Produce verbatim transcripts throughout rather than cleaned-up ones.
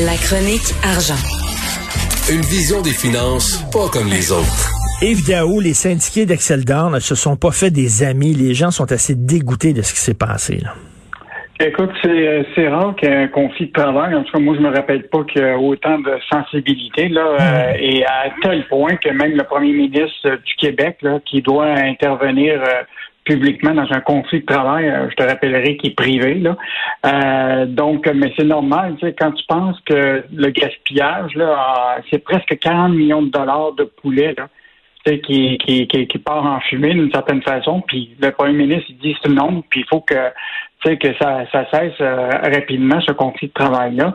La chronique Argent. Une vision des finances pas comme les autres. Yves Daou, les syndiqués d'Exceldor ne se sont pas fait des amis. Les gens sont assez dégoûtés de ce qui s'est passé, là. Écoute, c'est, c'est rare qu'un conflit de travail, en tout cas, moi, je me rappelle pas qu'il y a autant de sensibilité, là, euh, et à tel point que même le premier ministre du Québec, là, qui doit intervenir euh, publiquement dans un conflit de travail, je te rappellerai qu'il est privé, là. Euh, donc, mais c'est normal, tu sais, quand tu penses que le gaspillage, là, c'est presque quarante millions de dollars de poulet, là. Qui, qui, qui, qui part en fumée d'une certaine façon, puis le premier ministre il dit c'est non, puis il faut que, que ça, ça cesse euh, rapidement, ce conflit de travail-là.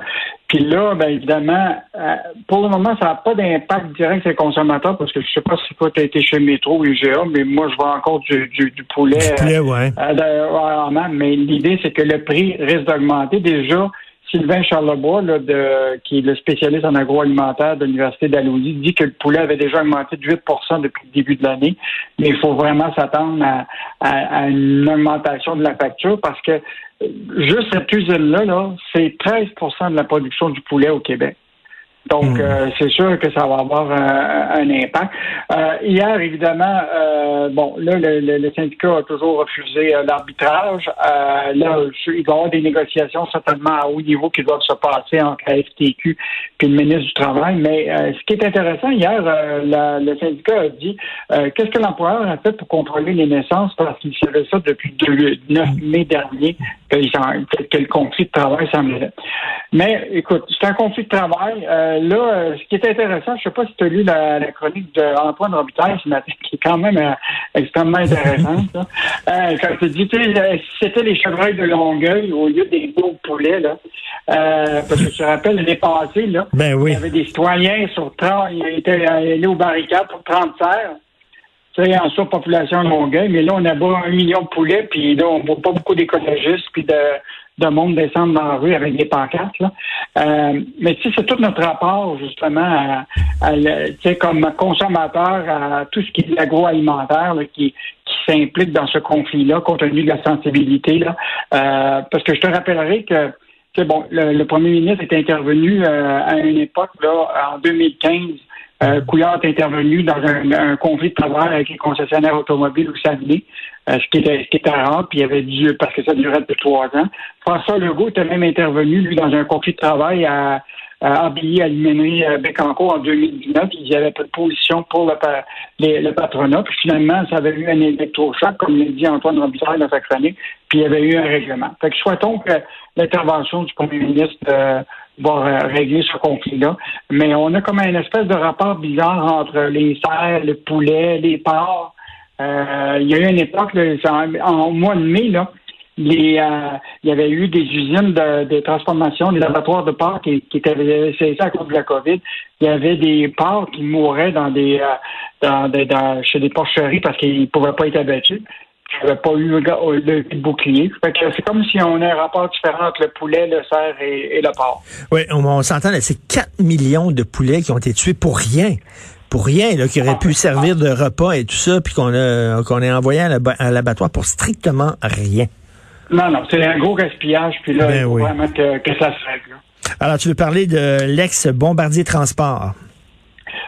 Puis là, ben évidemment, euh, pour le moment, ça n'a pas d'impact direct sur les consommateurs, parce que je ne sais pas si toi tu as été chez Métro ou I G A, mais moi je vois encore du, du, du poulet. Du poulet, ouais. Euh, euh, mais l'idée, c'est que le prix risque d'augmenter. Déjà, Sylvain Charlebois, là, de, qui est le spécialiste en agroalimentaire de l'Université d'Alousie, dit que le poulet avait déjà augmenté de huit pour cent depuis le début de l'année. Mais il faut vraiment s'attendre à, à, à une augmentation de la facture parce que juste cette usine-là, là, c'est treize pour cent de la production du poulet au Québec. Donc, mmh. euh, c'est sûr que ça va avoir un, un impact. Euh, hier, évidemment, euh, bon, là, le, le, le syndicat a toujours refusé euh, l'arbitrage. Euh, là, il doit y avoir des négociations certainement à haut niveau qui doivent se passer entre la F T Q et le ministre du Travail. Mais euh, ce qui est intéressant, hier, euh, la, le syndicat a dit euh, qu'est-ce que l'employeur a fait pour contrôler les naissances parce qu'il savait ça depuis le neuf mai dernier que, que le conflit de travail semblait. Mais, écoute, c'est un conflit de travail. Euh, Là, ce qui est intéressant, je ne sais pas si tu as lu la, la chronique d'Antoine Robitaille ce matin, qui est quand même euh, extrêmement intéressante. Là. Euh, quand tu dis, si c'était les chevreuils de Longueuil au lieu des beaux poulets, là, euh, parce que je te rappelle, l'année passée, là, ben oui. Il y avait des citoyens sur trente, ils étaient allés aux barricades pour trente serres. C'est en surpopulation de Longueuil, mais là, on abat un million de poulets, puis là, on ne voit pas beaucoup d'écologistes, puis de, de monde descendre dans la rue avec des pancartes, là. Euh, mais tu sais, c'est tout notre rapport, justement, à, à tu sais, comme consommateur, à tout ce qui est l'agroalimentaire, là, qui, qui s'implique dans ce conflit-là, compte tenu de la sensibilité, là. Euh, parce que je te rappellerai que, tu sais, bon, le, le premier ministre est intervenu euh, à une époque, là, en deux mille quinze, Euh, Couillard est intervenu dans un, un conflit de travail avec les concessionnaires automobiles au Saguenay, euh, ce qui était, ce qui était rare, puis il avait dû, parce que ça durait depuis trois ans. François Legault était même intervenu, lui, dans un conflit de travail à Arbilly, à l'Aluminerie Bécancourt en deux mille dix-neuf. Il avait pas de position pour le, les, le patronat, puis finalement, ça avait eu un électrochoc, comme l'a dit Antoine Robitaille dans sa chronique, puis il y avait eu un règlement. Fait que souhaitons que l'intervention du premier ministre euh, va régler ce conflit-là. Mais on a comme une espèce de rapport bizarre entre les cerfs, le poulet, les porcs. Euh, il y a eu une époque, là, en, en mois de mai, là, les, euh, il y avait eu des usines de, de transformation, des abattoirs de porcs qui, qui étaient cessés à cause de la COVID. Il y avait des porcs qui mouraient dans des, euh, dans, des dans, chez des porcheries parce qu'ils ne pouvaient pas être abattus. Il n'y avait pas eu le bouclier. Fait que c'est comme si on a un rapport différent entre le poulet, le cerf et, et le porc. Oui, on, on s'entend, là, c'est quatre millions de poulets qui ont été tués pour rien. Pour rien, là, qui auraient ah, pu servir de repas et tout ça, puis qu'on a qu'on est envoyé à, la, à l'abattoir pour strictement rien. Non, non, c'est un gros gaspillage, puis là, ben il faut oui. vraiment que, que ça se règle. Alors, tu veux parler de l'ex-Bombardier Transport?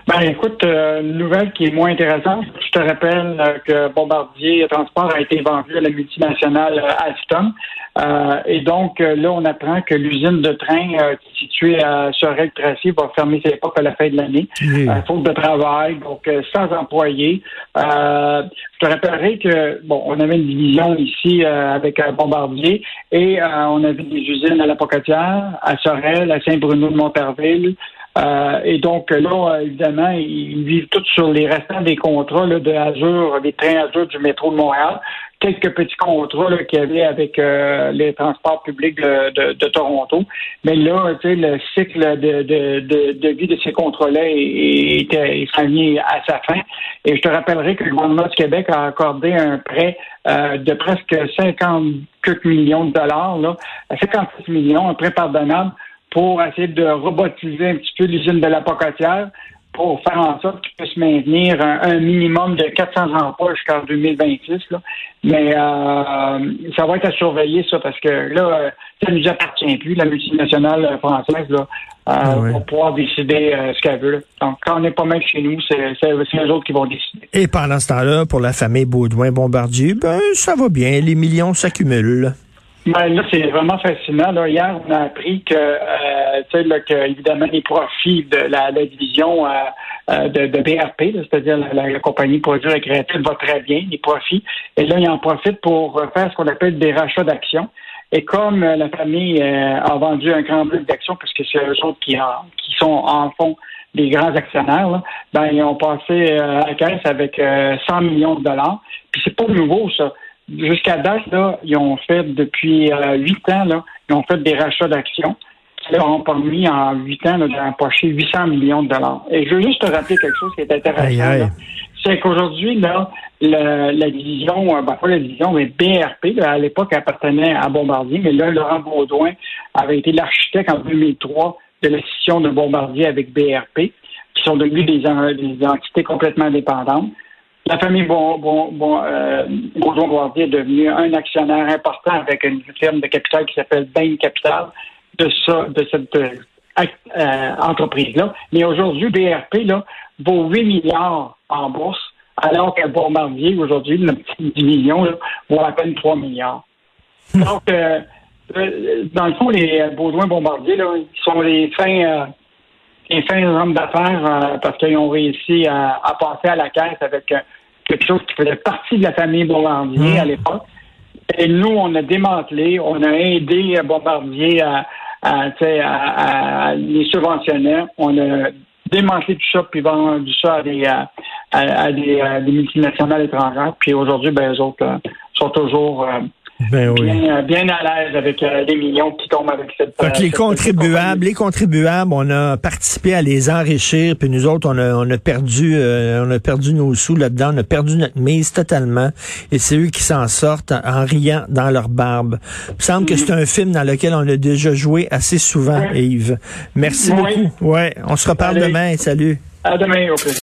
Ben écoute, euh, une nouvelle qui est moins intéressante. Je te rappelle euh, que Bombardier Transport a été vendu à la multinationale euh, Alstom. Euh, et donc, euh, là, on apprend que l'usine de train euh, située à Sorel-Tracy va fermer ses portes à la fin de l'année. Mmh. Euh, faute de travail, donc euh, sans employés. Euh, je te rappellerai que, bon, on avait une division ici euh, avec euh, Bombardier et euh, on avait des usines à la Pocatière, à Sorel, à Saint-Bruno-de-Montarville. Euh, et donc là, évidemment, ils vivent tous sur les restants des contrats là, de Azur, des trains Azur du Métro de Montréal. quelques petits contrats là, qu'il y avait avec euh, les transports publics de, de, de Toronto. Mais là, tu sais, le cycle de, de, de, de vie de ces contrats-là était s'en vient à sa fin. Et je te rappellerai que le gouvernement du Québec a accordé un prêt euh, de presque cinquante millions de dollars, là, cinquante-six millions, un prêt pardonnable, pour essayer de robotiser un petit peu l'usine de la Pocatière, pour faire en sorte qu'il puisse maintenir un, un minimum de quatre cents emplois jusqu'en deux mille vingt-six. Là. Mais euh, ça va être à surveiller, ça, parce que là, ça ne nous appartient plus, la multinationale française, là, euh, oui. pour pouvoir décider euh, ce qu'elle veut. Là. Donc, quand on n'est pas mal chez nous, c'est, c'est, c'est eux autres qui vont décider. Et pendant ce temps-là, pour la famille Beaudoin-Bombardier, ben ça va bien, les millions s'accumulent. Ben là, c'est vraiment fascinant. Là, hier, on a appris que, euh, tu sais, là, que évidemment, les profits de la, la division euh, de, de B R P, là, c'est-à-dire la, la, la compagnie produit et créative, va très bien, les profits. Et là, ils en profitent pour faire ce qu'on appelle des rachats d'actions. Et comme euh, la famille euh, a vendu un grand bloc d'actions, parce que c'est eux autres qui, en, qui sont en fond des grands actionnaires, là, ben ils ont passé euh, à la caisse avec euh, cent millions de dollars. Puis c'est pas nouveau, ça. Jusqu'à date, là, ils ont fait, depuis huit euh, ans, là, ils ont fait des rachats d'actions qui leur ont permis, en huit ans, là, d'empocher huit cents millions de dollars. Et je veux juste te rappeler quelque chose qui est intéressant. Aye, aye. Là. C'est qu'aujourd'hui, là, le, la division, euh, ben, pas la division, mais B R P, là, à l'époque, elle appartenait à Bombardier, mais là, Laurent Beaudoin avait été l'architecte en deux mille trois de la scission de Bombardier avec B R P, qui sont devenues des, des entités complètement indépendantes. La famille bon, bon, bon, euh, Beaudoin-Bombardier est devenue un actionnaire important avec une firme de capital qui s'appelle Bain Capital de, ça, de cette euh, entreprise-là. Mais aujourd'hui, B R P là, vaut huit milliards en bourse, alors que Bombardier, aujourd'hui, notre petite division, là, vaut à peine trois milliards. Donc, euh, dans le fond, les Beaudoin-Bombardier là, sont les fins... Euh, les fins hommes d'affaires euh, parce qu'ils ont réussi à, à passer à la caisse avec euh, quelque chose qui faisait partie de la famille Bombardier mmh. à l'époque. Et nous, on a démantelé, on a aidé Bombardier à, à, à, à les subventionner. On a démantelé tout ça puis vendu ça à des, à, à des, à des multinationales étrangères. Puis aujourd'hui, ben, eux autres euh, sont toujours... Euh, Ben oui. bien, bien à l'aise avec euh, les millions qui tombent avec cette... Donc, euh, les cette contribuables, les contribuables, on a participé à les enrichir, puis nous autres, on a, on a perdu euh, on a perdu nos sous là-dedans, on a perdu notre mise totalement, et c'est eux qui s'en sortent en, en riant dans leur barbe. Il me semble mm-hmm. que c'est un film dans lequel on a déjà joué assez souvent, oui. Yves. Merci oui. beaucoup. Ouais, on se reparle Allez. demain. Salut. À demain, okay.